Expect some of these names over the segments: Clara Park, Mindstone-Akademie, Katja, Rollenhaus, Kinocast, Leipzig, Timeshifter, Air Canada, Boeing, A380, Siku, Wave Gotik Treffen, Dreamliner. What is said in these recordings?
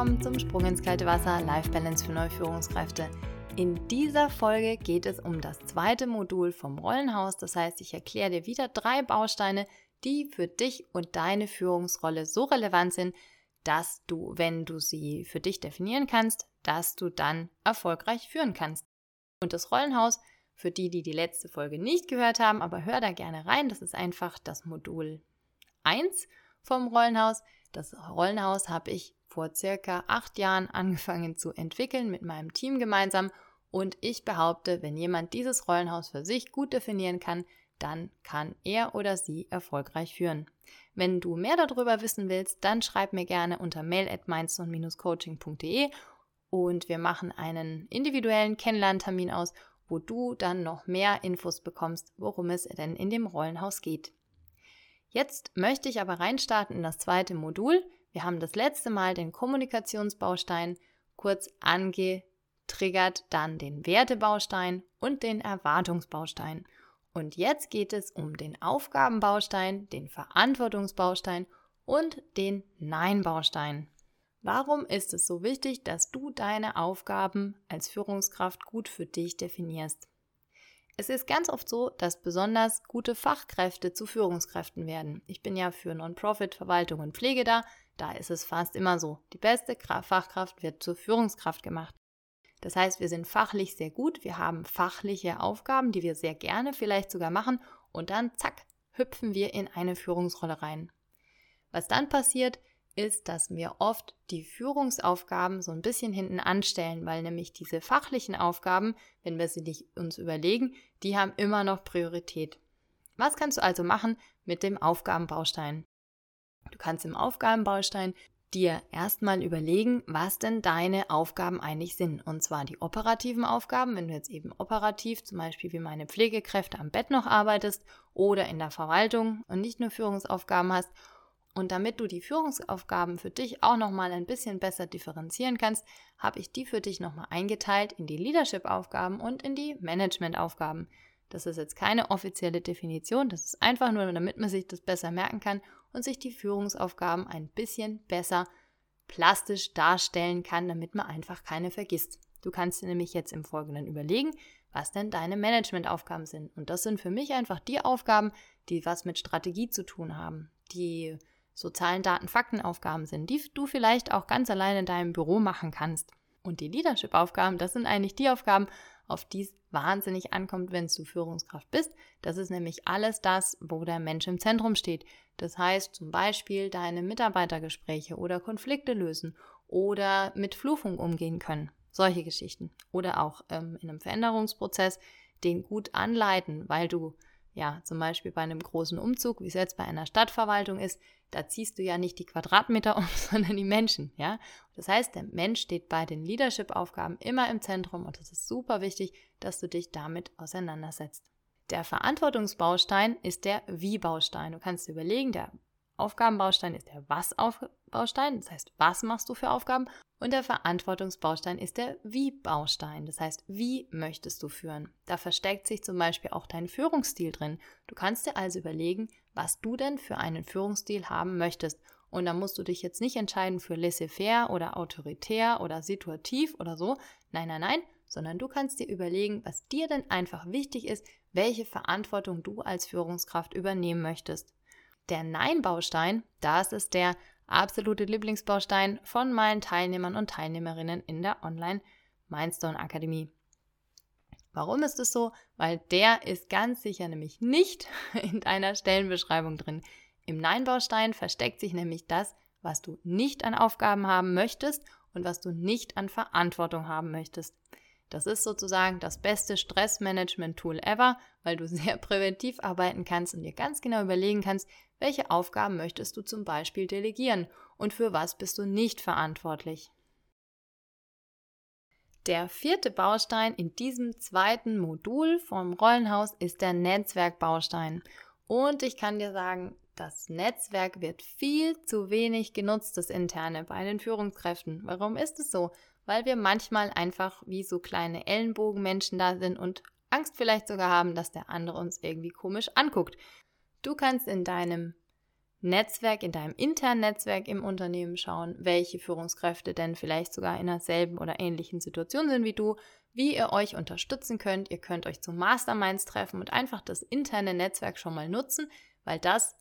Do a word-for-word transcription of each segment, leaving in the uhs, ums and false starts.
willkommen zum Sprung ins kalte Wasser, Life Balance für neue Führungskräfte. In dieser Folge geht es um das zweite Modul vom Rollenhaus. Das heißt, ich erkläre dir wieder drei Bausteine, die für dich und deine Führungsrolle so relevant sind, dass du, wenn du sie für dich definieren kannst, dass du dann erfolgreich führen kannst. Und das Rollenhaus, für die, die die letzte Folge nicht gehört haben, aber hör da gerne rein, das ist einfach das Modul eins vom Rollenhaus. Das Rollenhaus habe ich vor circa acht Jahren angefangen zu entwickeln mit meinem Team gemeinsam und ich behaupte, wenn jemand dieses Rollenhaus für sich gut definieren kann, dann kann er oder sie erfolgreich führen. Wenn du mehr darüber wissen willst, dann schreib mir gerne unter mail at mainz coaching punkt de und wir machen einen individuellen Kennenlerntermin aus, wo du dann noch mehr Infos bekommst, worum es denn in dem Rollenhaus geht. Jetzt möchte ich aber reinstarten in das zweite Modul. Wir haben das letzte Mal den Kommunikationsbaustein kurz angetriggert, dann den Wertebaustein und den Erwartungsbaustein. Und jetzt geht es um den Aufgabenbaustein, den Verantwortungsbaustein und den Nein-Baustein. Warum ist es so wichtig, dass du deine Aufgaben als Führungskraft gut für dich definierst? Es ist ganz oft so, dass besonders gute Fachkräfte zu Führungskräften werden. Ich bin ja für Non-Profit, Verwaltung und Pflege da, da ist es fast immer so. Die beste Fachkraft wird zur Führungskraft gemacht. Das heißt, wir sind fachlich sehr gut, wir haben fachliche Aufgaben, die wir sehr gerne vielleicht sogar machen und dann zack, hüpfen wir in eine Führungsrolle rein. Was dann passiert, ist, dass wir oft die Führungsaufgaben so ein bisschen hinten anstellen, weil nämlich diese fachlichen Aufgaben, wenn wir sie nicht uns überlegen, die haben immer noch Priorität. Was kannst du also machen mit dem Aufgabenbaustein? Du kannst im Aufgabenbaustein dir erstmal überlegen, was denn deine Aufgaben eigentlich sind. Und zwar die operativen Aufgaben, wenn du jetzt eben operativ, zum Beispiel wie meine Pflegekräfte am Bett noch arbeitest oder in der Verwaltung und nicht nur Führungsaufgaben hast. Und damit du die Führungsaufgaben für dich auch nochmal ein bisschen besser differenzieren kannst, habe ich die für dich nochmal eingeteilt in die Leadership-Aufgaben und in die Management-Aufgaben. Das ist jetzt keine offizielle Definition, das ist einfach nur, damit man sich das besser merken kann und sich die Führungsaufgaben ein bisschen besser plastisch darstellen kann, damit man einfach keine vergisst. Du kannst dir nämlich jetzt im Folgenden überlegen, was denn deine Management-Aufgaben sind. Und das sind für mich einfach die Aufgaben, die was mit Strategie zu tun haben, die sozialen Daten-Fakten-Aufgaben sind, die du vielleicht auch ganz alleine in deinem Büro machen kannst. Und die Leadership-Aufgaben, das sind eigentlich die Aufgaben, auf die es wahnsinnig ankommt, wenn du Führungskraft bist. Das ist nämlich alles das, wo der Mensch im Zentrum steht. Das heißt zum Beispiel deine Mitarbeitergespräche oder Konflikte lösen oder mit Veränderung umgehen können. Solche Geschichten. Oder auch ähm, in einem Veränderungsprozess den gut anleiten, weil du ja zum Beispiel bei einem großen Umzug, wie es jetzt bei einer Stadtverwaltung ist, da ziehst du ja nicht die Quadratmeter um, sondern die Menschen, ja. Das heißt, der Mensch steht bei den Leadership-Aufgaben immer im Zentrum und es ist super wichtig, dass du dich damit auseinandersetzt. Der Verantwortungsbaustein ist der Wie-Baustein. Du kannst dir überlegen, der Aufgabenbaustein ist der Was-Baustein, das heißt, was machst du für Aufgaben? Und der Verantwortungsbaustein ist der Wie-Baustein, das heißt, wie möchtest du führen? Da versteckt sich zum Beispiel auch dein Führungsstil drin. Du kannst dir also überlegen, was du denn für einen Führungsstil haben möchtest. Und da musst du dich jetzt nicht entscheiden für laissez-faire oder autoritär oder situativ oder so. Nein, nein, nein, sondern du kannst dir überlegen, was dir denn einfach wichtig ist, welche Verantwortung du als Führungskraft übernehmen möchtest. Der Nein-Baustein, das ist der absolute Lieblingsbaustein von meinen Teilnehmern und Teilnehmerinnen in der Online-Mindstone-Akademie. Warum ist es so? Weil der ist ganz sicher nämlich nicht in deiner Stellenbeschreibung drin. Im Nein-Baustein versteckt sich nämlich das, was du nicht an Aufgaben haben möchtest und was du nicht an Verantwortung haben möchtest. Das ist sozusagen das beste Stressmanagement-Tool ever, weil du sehr präventiv arbeiten kannst und dir ganz genau überlegen kannst, welche Aufgaben möchtest du zum Beispiel delegieren und für was bist du nicht verantwortlich. Der vierte Baustein in diesem zweiten Modul vom Rollenhaus ist der Netzwerkbaustein. Und ich kann dir sagen, das Netzwerk wird viel zu wenig genutzt, das interne, bei den Führungskräften. Warum ist es so? Weil wir manchmal einfach wie so kleine Ellenbogenmenschen da sind und Angst vielleicht sogar haben, dass der andere uns irgendwie komisch anguckt. Du kannst in deinem Netzwerk, in deinem internen Netzwerk im Unternehmen schauen, welche Führungskräfte denn vielleicht sogar in derselben oder ähnlichen Situation sind wie du, wie ihr euch unterstützen könnt. Ihr könnt euch zu Masterminds treffen und einfach das interne Netzwerk schon mal nutzen, weil das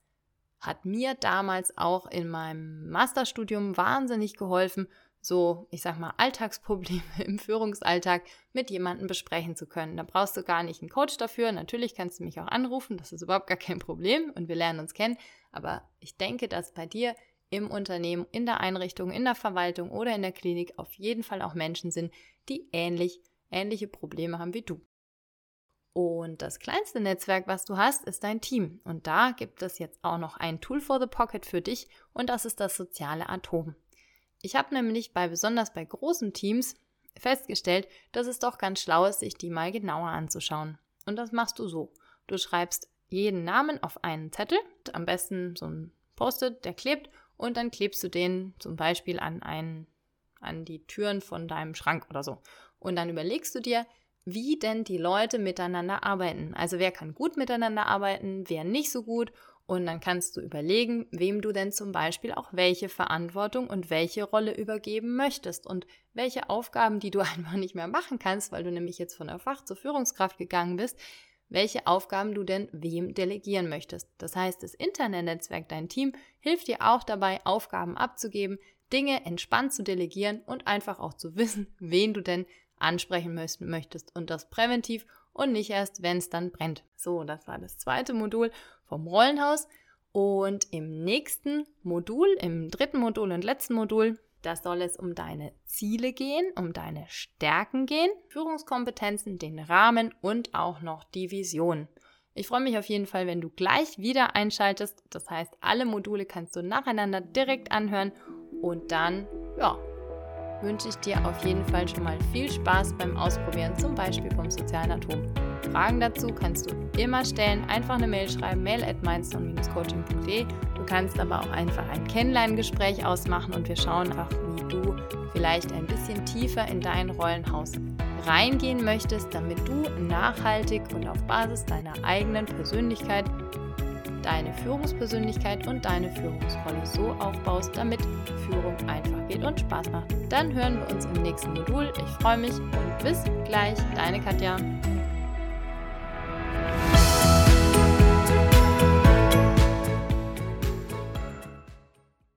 hat mir damals auch in meinem Masterstudium wahnsinnig geholfen, so, ich sag mal, Alltagsprobleme im Führungsalltag mit jemandem besprechen zu können. Da brauchst du gar nicht einen Coach dafür. Natürlich kannst du mich auch anrufen, das ist überhaupt gar kein Problem und wir lernen uns kennen. Aber ich denke, dass bei dir im Unternehmen, in der Einrichtung, in der Verwaltung oder in der Klinik auf jeden Fall auch Menschen sind, die ähnlich, ähnliche Probleme haben wie du. Und das kleinste Netzwerk, was du hast, ist dein Team. Und da gibt es jetzt auch noch ein Tool for the Pocket für dich und das ist das soziale Atom. Ich habe nämlich bei besonders bei großen Teams festgestellt, dass es doch ganz schlau ist, sich die mal genauer anzuschauen. Und das machst du so. Du schreibst jeden Namen auf einen Zettel, am besten so ein Post-it, der klebt, und dann klebst du den zum Beispiel an, einen, an die Türen von deinem Schrank oder so. Und dann überlegst du dir, wie denn die Leute miteinander arbeiten. Also wer kann gut miteinander arbeiten, wer nicht so gut. Und dann kannst du überlegen, wem du denn zum Beispiel auch welche Verantwortung und welche Rolle übergeben möchtest und welche Aufgaben, die du einfach nicht mehr machen kannst, weil du nämlich jetzt von der Fach- zur Führungskraft gegangen bist, welche Aufgaben du denn wem delegieren möchtest. Das heißt, das interne Netzwerk, dein Team, hilft dir auch dabei, Aufgaben abzugeben, Dinge entspannt zu delegieren und einfach auch zu wissen, wen du denn ansprechen möchtest und das präventiv und nicht erst, wenn es dann brennt. So, das war das zweite Modul vom Rollenhaus. Und im nächsten Modul, im dritten Modul und letzten Modul, da soll es um deine Ziele gehen, um deine Stärken gehen, Führungskompetenzen, den Rahmen und auch noch die Vision. Ich freue mich auf jeden Fall, wenn du gleich wieder einschaltest. Das heißt, alle Module kannst du nacheinander direkt anhören und dann, ja, wünsche ich dir auf jeden Fall schon mal viel Spaß beim Ausprobieren, zum Beispiel vom sozialen Atom. Fragen dazu kannst du immer stellen, einfach eine Mail schreiben, mail at mindstone dash coaching punkt de. Du kannst aber auch einfach ein Kennenlerngespräch ausmachen und wir schauen auch, wie du vielleicht ein bisschen tiefer in dein Rollenhaus reingehen möchtest, damit du nachhaltig und auf Basis deiner eigenen Persönlichkeit deine Führungspersönlichkeit und deine Führungsrolle so aufbaust, damit Führung einfach geht und Spaß macht. Dann hören wir uns im nächsten Modul. Ich freue mich und bis gleich, deine Katja.